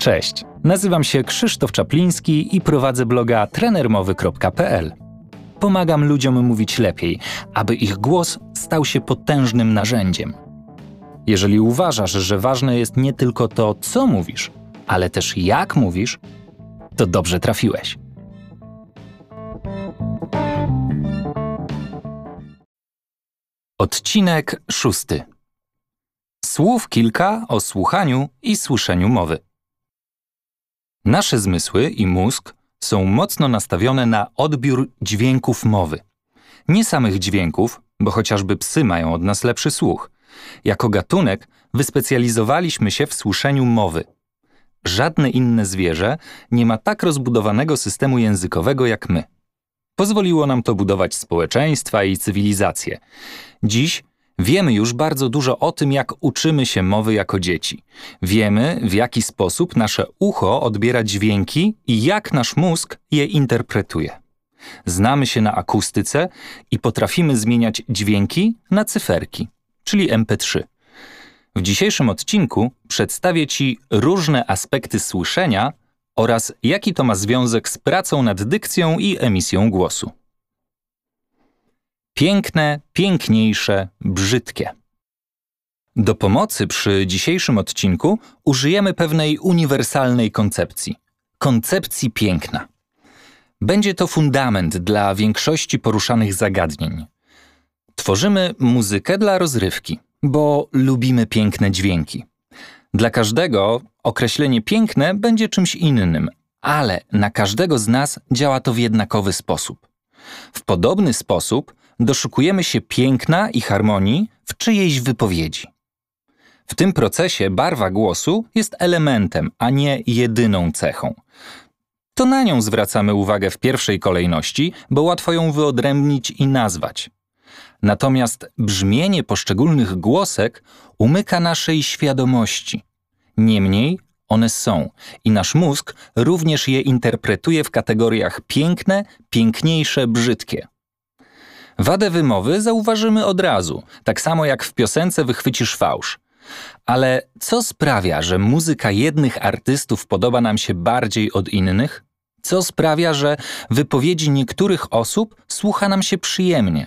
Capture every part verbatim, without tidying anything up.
Cześć, nazywam się Krzysztof Czapliński i prowadzę bloga trener mowy kropka pe el. Pomagam ludziom mówić lepiej, aby ich głos stał się potężnym narzędziem. Jeżeli uważasz, że ważne jest nie tylko to, co mówisz, ale też jak mówisz, to dobrze trafiłeś. Odcinek szósty. Słów kilka o słuchaniu i słyszeniu mowy. Nasze zmysły i mózg są mocno nastawione na odbiór dźwięków mowy. Nie samych dźwięków, bo chociażby psy mają od nas lepszy słuch. Jako gatunek wyspecjalizowaliśmy się w słyszeniu mowy. Żadne inne zwierzę nie ma tak rozbudowanego systemu językowego jak my. Pozwoliło nam to budować społeczeństwa i cywilizacje. Dziś wiemy już bardzo dużo o tym, jak uczymy się mowy jako dzieci. Wiemy, w jaki sposób nasze ucho odbiera dźwięki i jak nasz mózg je interpretuje. Znamy się na akustyce i potrafimy zmieniać dźwięki na cyferki, czyli em pe trzy. W dzisiejszym odcinku przedstawię Ci różne aspekty słyszenia oraz jaki to ma związek z pracą nad dykcją i emisją głosu. Piękne, piękniejsze, brzydkie. Do pomocy przy dzisiejszym odcinku użyjemy pewnej uniwersalnej koncepcji. Koncepcji piękna. Będzie to fundament dla większości poruszanych zagadnień. Tworzymy muzykę dla rozrywki, bo lubimy piękne dźwięki. Dla każdego określenie piękne będzie czymś innym, ale na każdego z nas działa to w jednakowy sposób. W podobny sposób doszukujemy się piękna i harmonii w czyjejś wypowiedzi. W tym procesie barwa głosu jest elementem, a nie jedyną cechą. To na nią zwracamy uwagę w pierwszej kolejności, bo łatwo ją wyodrębnić i nazwać. Natomiast brzmienie poszczególnych głosek umyka naszej świadomości. Niemniej one są i nasz mózg również je interpretuje w kategoriach piękne, piękniejsze, brzydkie. Wadę wymowy zauważymy od razu, tak samo jak w piosence wychwycisz fałsz. Ale co sprawia, że muzyka jednych artystów podoba nam się bardziej od innych? Co sprawia, że wypowiedzi niektórych osób słucha nam się przyjemnie?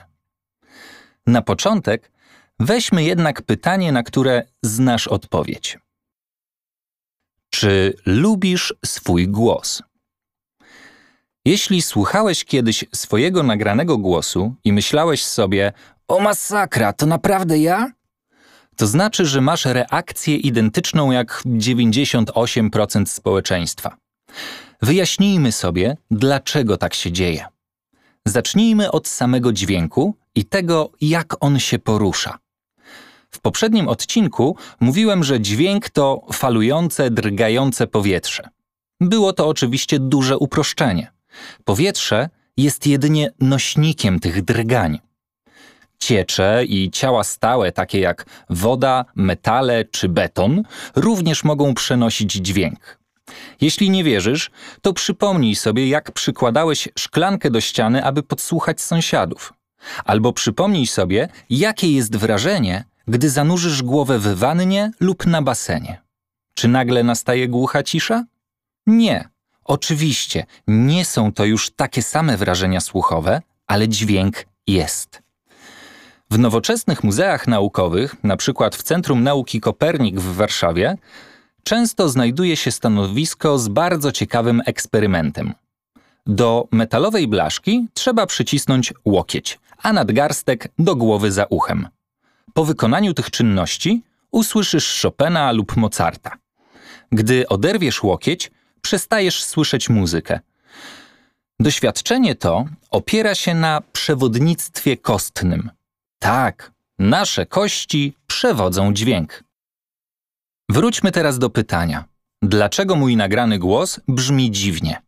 Na początek weźmy jednak pytanie, na które znasz odpowiedź. Czy lubisz swój głos? Jeśli słuchałeś kiedyś swojego nagranego głosu i myślałeś sobie „O masakra, to naprawdę ja?”, to znaczy, że masz reakcję identyczną jak dziewięćdziesiąt osiem procent społeczeństwa. Wyjaśnijmy sobie, dlaczego tak się dzieje. Zacznijmy od samego dźwięku i tego, jak on się porusza. W poprzednim odcinku mówiłem, że dźwięk to falujące, drgające powietrze. Było to oczywiście duże uproszczenie. Powietrze jest jedynie nośnikiem tych drgań. Ciecze i ciała stałe, takie jak woda, metale czy beton, również mogą przenosić dźwięk. Jeśli nie wierzysz, to przypomnij sobie, jak przykładałeś szklankę do ściany, aby podsłuchać sąsiadów. Albo przypomnij sobie, jakie jest wrażenie, gdy zanurzysz głowę w wannie lub na basenie. Czy nagle nastaje głucha cisza? Nie. Oczywiście, nie są to już takie same wrażenia słuchowe, ale dźwięk jest. W nowoczesnych muzeach naukowych, na przykład w Centrum Nauki Kopernik w Warszawie, często znajduje się stanowisko z bardzo ciekawym eksperymentem. Do metalowej blaszki trzeba przycisnąć łokieć, a nadgarstek do głowy za uchem. Po wykonaniu tych czynności usłyszysz Chopina lub Mozarta. Gdy oderwiesz łokieć, przestajesz słyszeć muzykę. Doświadczenie to opiera się na przewodnictwie kostnym. Tak, nasze kości przewodzą dźwięk. Wróćmy teraz do pytania. Dlaczego mój nagrany głos brzmi dziwnie?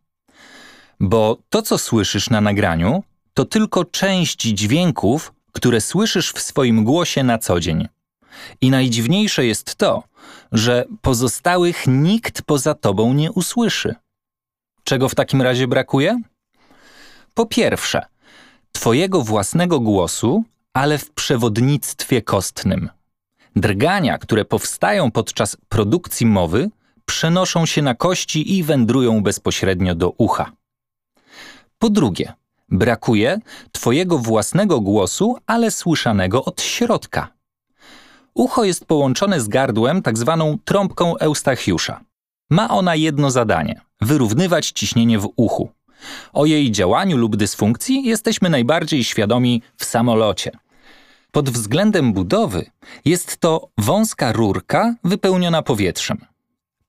Bo to, co słyszysz na nagraniu, to tylko część dźwięków, które słyszysz w swoim głosie na co dzień. I najdziwniejsze jest to, że pozostałych nikt poza tobą nie usłyszy. Czego w takim razie brakuje? Po pierwsze, twojego własnego głosu, ale w przewodnictwie kostnym. Drgania, które powstają podczas produkcji mowy, przenoszą się na kości i wędrują bezpośrednio do ucha. Po drugie, brakuje twojego własnego głosu, ale słyszanego od środka. Ucho jest połączone z gardłem tzw. trąbką Eustachiusza. Ma ona jedno zadanie – wyrównywać ciśnienie w uchu. O jej działaniu lub dysfunkcji jesteśmy najbardziej świadomi w samolocie. Pod względem budowy jest to wąska rurka wypełniona powietrzem.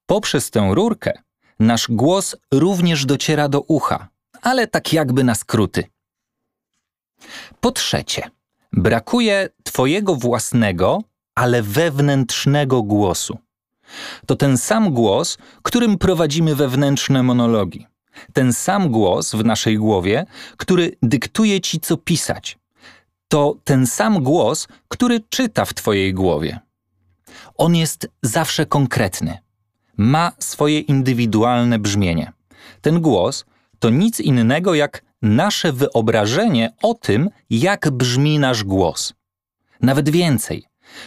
Poprzez tę rurkę nasz głos również dociera do ucha, ale tak jakby na skróty. Po trzecie, brakuje twojego własnego, ale wewnętrznego głosu. To ten sam głos, którym prowadzimy wewnętrzne monologi. Ten sam głos w naszej głowie, który dyktuje ci, co pisać. To ten sam głos, który czyta w twojej głowie. On jest zawsze konkretny. Ma swoje indywidualne brzmienie. Ten głos to nic innego jak nasze wyobrażenie o tym, jak brzmi nasz głos. Nawet więcej.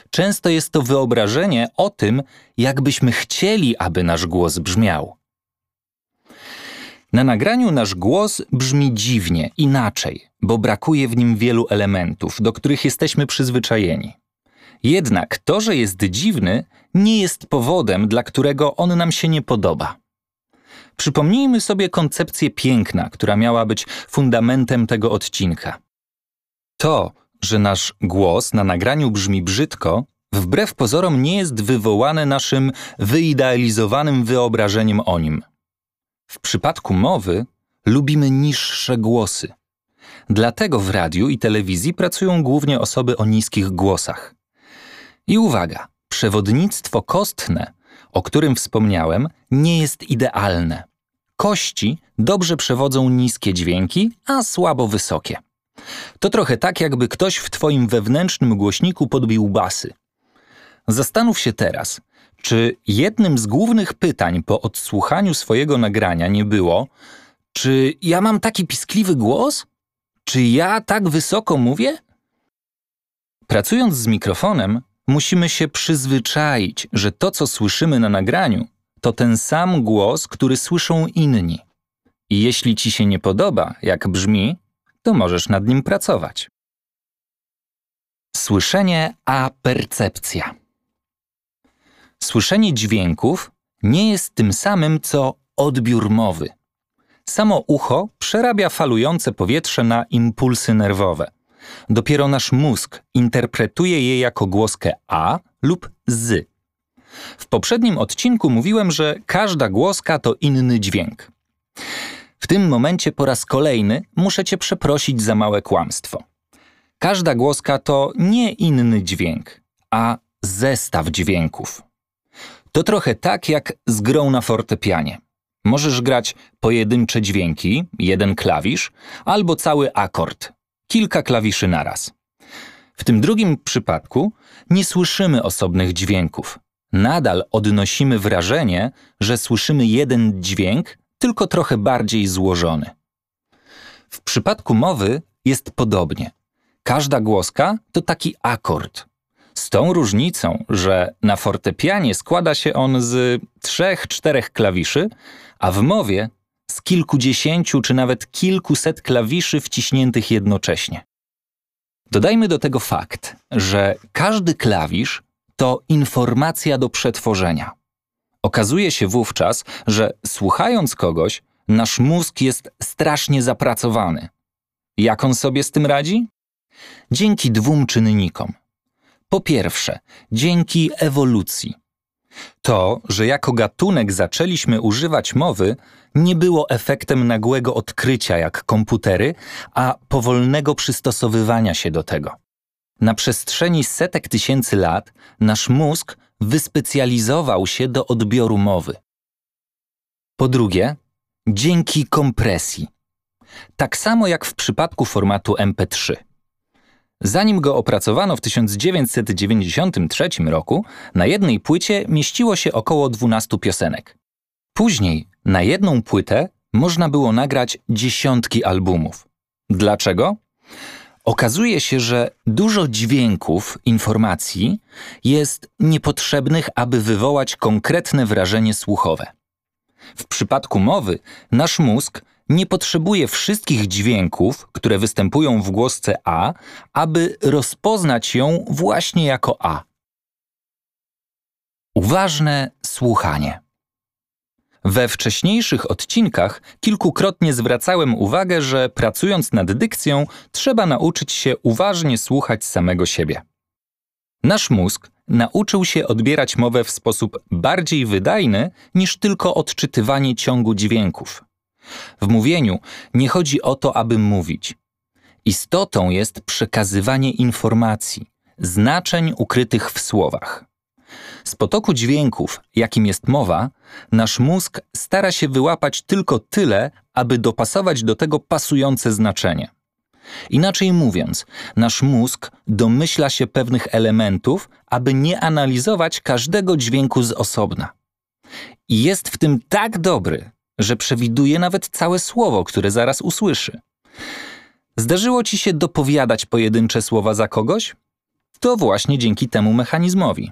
Często jest to wyobrażenie o tym, jak byśmy chcieli, aby nasz głos brzmiał. Na nagraniu nasz głos brzmi dziwnie, inaczej, bo brakuje w nim wielu elementów, do których jesteśmy przyzwyczajeni. Jednak to, że jest dziwny, nie jest powodem, dla którego on nam się nie podoba. Przypomnijmy sobie koncepcję piękna, która miała być fundamentem tego odcinka. To, że nasz głos na nagraniu brzmi brzydko, wbrew pozorom nie jest wywołane naszym wyidealizowanym wyobrażeniem o nim. W przypadku mowy lubimy niższe głosy. Dlatego w radiu i telewizji pracują głównie osoby o niskich głosach. I uwaga, przewodnictwo kostne, o którym wspomniałem, nie jest idealne. Kości dobrze przewodzą niskie dźwięki, a słabo wysokie. To trochę tak, jakby ktoś w twoim wewnętrznym głośniku podbił basy. Zastanów się teraz, czy jednym z głównych pytań po odsłuchaniu swojego nagrania nie było: czy ja mam taki piskliwy głos? Czy ja tak wysoko mówię? Pracując z mikrofonem, musimy się przyzwyczaić, że to, co słyszymy na nagraniu, to ten sam głos, który słyszą inni. I jeśli ci się nie podoba, jak brzmi, to możesz nad nim pracować. Słyszenie a percepcja. Słyszenie dźwięków nie jest tym samym, co odbiór mowy. Samo ucho przerabia falujące powietrze na impulsy nerwowe. Dopiero nasz mózg interpretuje je jako głoskę a lub z. W poprzednim odcinku mówiłem, że każda głoska to inny dźwięk. W tym momencie po raz kolejny muszę cię przeprosić za małe kłamstwo. Każda głoska to nie inny dźwięk, a zestaw dźwięków. To trochę tak jak z grą na fortepianie. Możesz grać pojedyncze dźwięki, jeden klawisz, albo cały akord, kilka klawiszy naraz. W tym drugim przypadku nie słyszymy osobnych dźwięków. Nadal odnosimy wrażenie, że słyszymy jeden dźwięk, tylko trochę bardziej złożony. W przypadku mowy jest podobnie. Każda głoska to taki akord. Z tą różnicą, że na fortepianie składa się on z trzech, czterech klawiszy, a w mowie z kilkudziesięciu czy nawet kilkuset klawiszy wciśniętych jednocześnie. Dodajmy do tego fakt, że każdy klawisz to informacja do przetworzenia. Okazuje się wówczas, że słuchając kogoś, nasz mózg jest strasznie zapracowany. Jak on sobie z tym radzi? Dzięki dwóm czynnikom. Po pierwsze, dzięki ewolucji. To, że jako gatunek zaczęliśmy używać mowy, nie było efektem nagłego odkrycia jak komputery, a powolnego przystosowywania się do tego. Na przestrzeni setek tysięcy lat nasz mózg wyspecjalizował się do odbioru mowy. Po drugie, dzięki kompresji. Tak samo jak w przypadku formatu M P trzy. Zanim go opracowano w tysiąc dziewięćset dziewięćdziesiątym trzecim roku, na jednej płycie mieściło się około dwunastu piosenek. Później na jedną płytę można było nagrać dziesiątki albumów. Dlaczego? Okazuje się, że dużo dźwięków, informacji jest niepotrzebnych, aby wywołać konkretne wrażenie słuchowe. W przypadku mowy nasz mózg nie potrzebuje wszystkich dźwięków, które występują w głosce A, aby rozpoznać ją właśnie jako A. Uważne słuchanie. We wcześniejszych odcinkach kilkukrotnie zwracałem uwagę, że pracując nad dykcją trzeba nauczyć się uważnie słuchać samego siebie. Nasz mózg nauczył się odbierać mowę w sposób bardziej wydajny niż tylko odczytywanie ciągu dźwięków. W mówieniu nie chodzi o to, aby mówić. Istotą jest przekazywanie informacji, znaczeń ukrytych w słowach. Z potoku dźwięków, jakim jest mowa, nasz mózg stara się wyłapać tylko tyle, aby dopasować do tego pasujące znaczenie. Inaczej mówiąc, nasz mózg domyśla się pewnych elementów, aby nie analizować każdego dźwięku z osobna. I jest w tym tak dobry, że przewiduje nawet całe słowo, które zaraz usłyszy. Zdarzyło ci się dopowiadać pojedyncze słowa za kogoś? To właśnie dzięki temu mechanizmowi.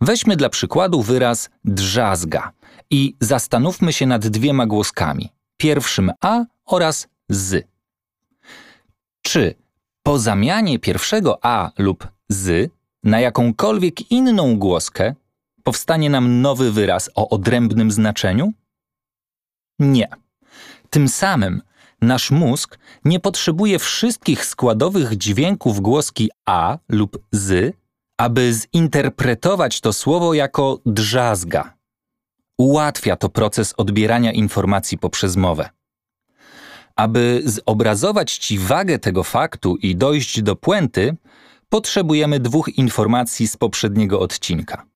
Weźmy dla przykładu wyraz drzazga i zastanówmy się nad dwiema głoskami, pierwszym A oraz Z. Czy po zamianie pierwszego A lub Z na jakąkolwiek inną głoskę powstanie nam nowy wyraz o odrębnym znaczeniu? Nie. Tym samym nasz mózg nie potrzebuje wszystkich składowych dźwięków głoski A lub Z, aby zinterpretować to słowo jako drzazga. Ułatwia to proces odbierania informacji poprzez mowę. Aby zobrazować ci wagę tego faktu i dojść do puenty, potrzebujemy dwóch informacji z poprzedniego odcinka.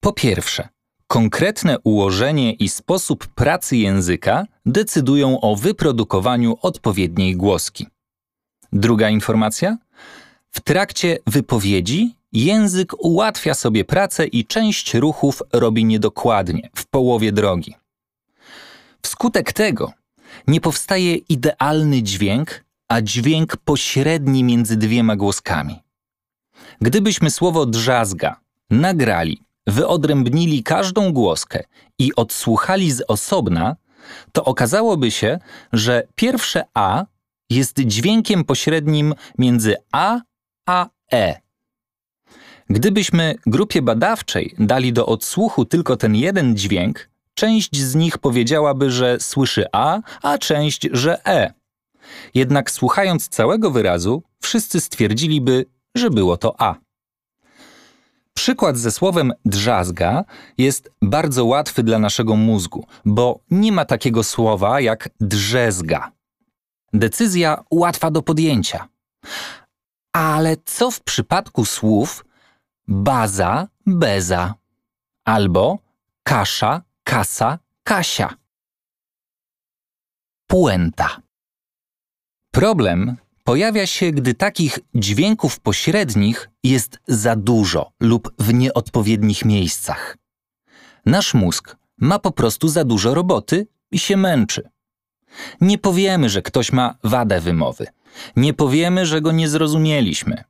Po pierwsze, konkretne ułożenie i sposób pracy języka decydują o wyprodukowaniu odpowiedniej głoski. Druga informacja? W trakcie wypowiedzi język ułatwia sobie pracę i część ruchów robi niedokładnie, w połowie drogi. Wskutek tego nie powstaje idealny dźwięk, a dźwięk pośredni między dwiema głoskami. Gdybyśmy słowo drzazga nagrali, wyodrębnili każdą głoskę i odsłuchali z osobna, to okazałoby się, że pierwsze A jest dźwiękiem pośrednim między A a E. Gdybyśmy grupie badawczej dali do odsłuchu tylko ten jeden dźwięk, część z nich powiedziałaby, że słyszy A, a część, że E. Jednak słuchając całego wyrazu, wszyscy stwierdziliby, że było to A. Przykład ze słowem drzazga jest bardzo łatwy dla naszego mózgu, bo nie ma takiego słowa jak drzezga. Decyzja łatwa do podjęcia. Ale co w przypadku słów baza, beza albo kasza, kasa, kasia? Puenta. Problem pojawia się, gdy takich dźwięków pośrednich jest za dużo lub w nieodpowiednich miejscach. Nasz mózg ma po prostu za dużo roboty i się męczy. Nie powiemy, że ktoś ma wadę wymowy. Nie powiemy, że go nie zrozumieliśmy.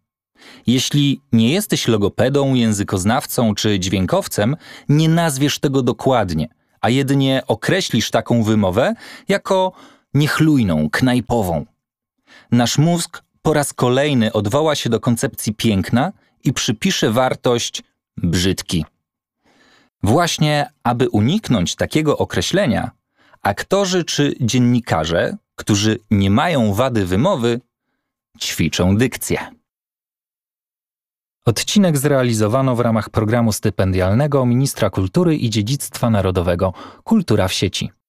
Jeśli nie jesteś logopedą, językoznawcą czy dźwiękowcem, nie nazwiesz tego dokładnie, a jedynie określisz taką wymowę jako niechlujną, knajpową. Nasz mózg po raz kolejny odwoła się do koncepcji piękna i przypisze wartość brzydki. Właśnie, aby uniknąć takiego określenia, aktorzy czy dziennikarze, którzy nie mają wady wymowy, ćwiczą dykcję. Odcinek zrealizowano w ramach programu stypendialnego Ministra Kultury i Dziedzictwa Narodowego Kultura w sieci.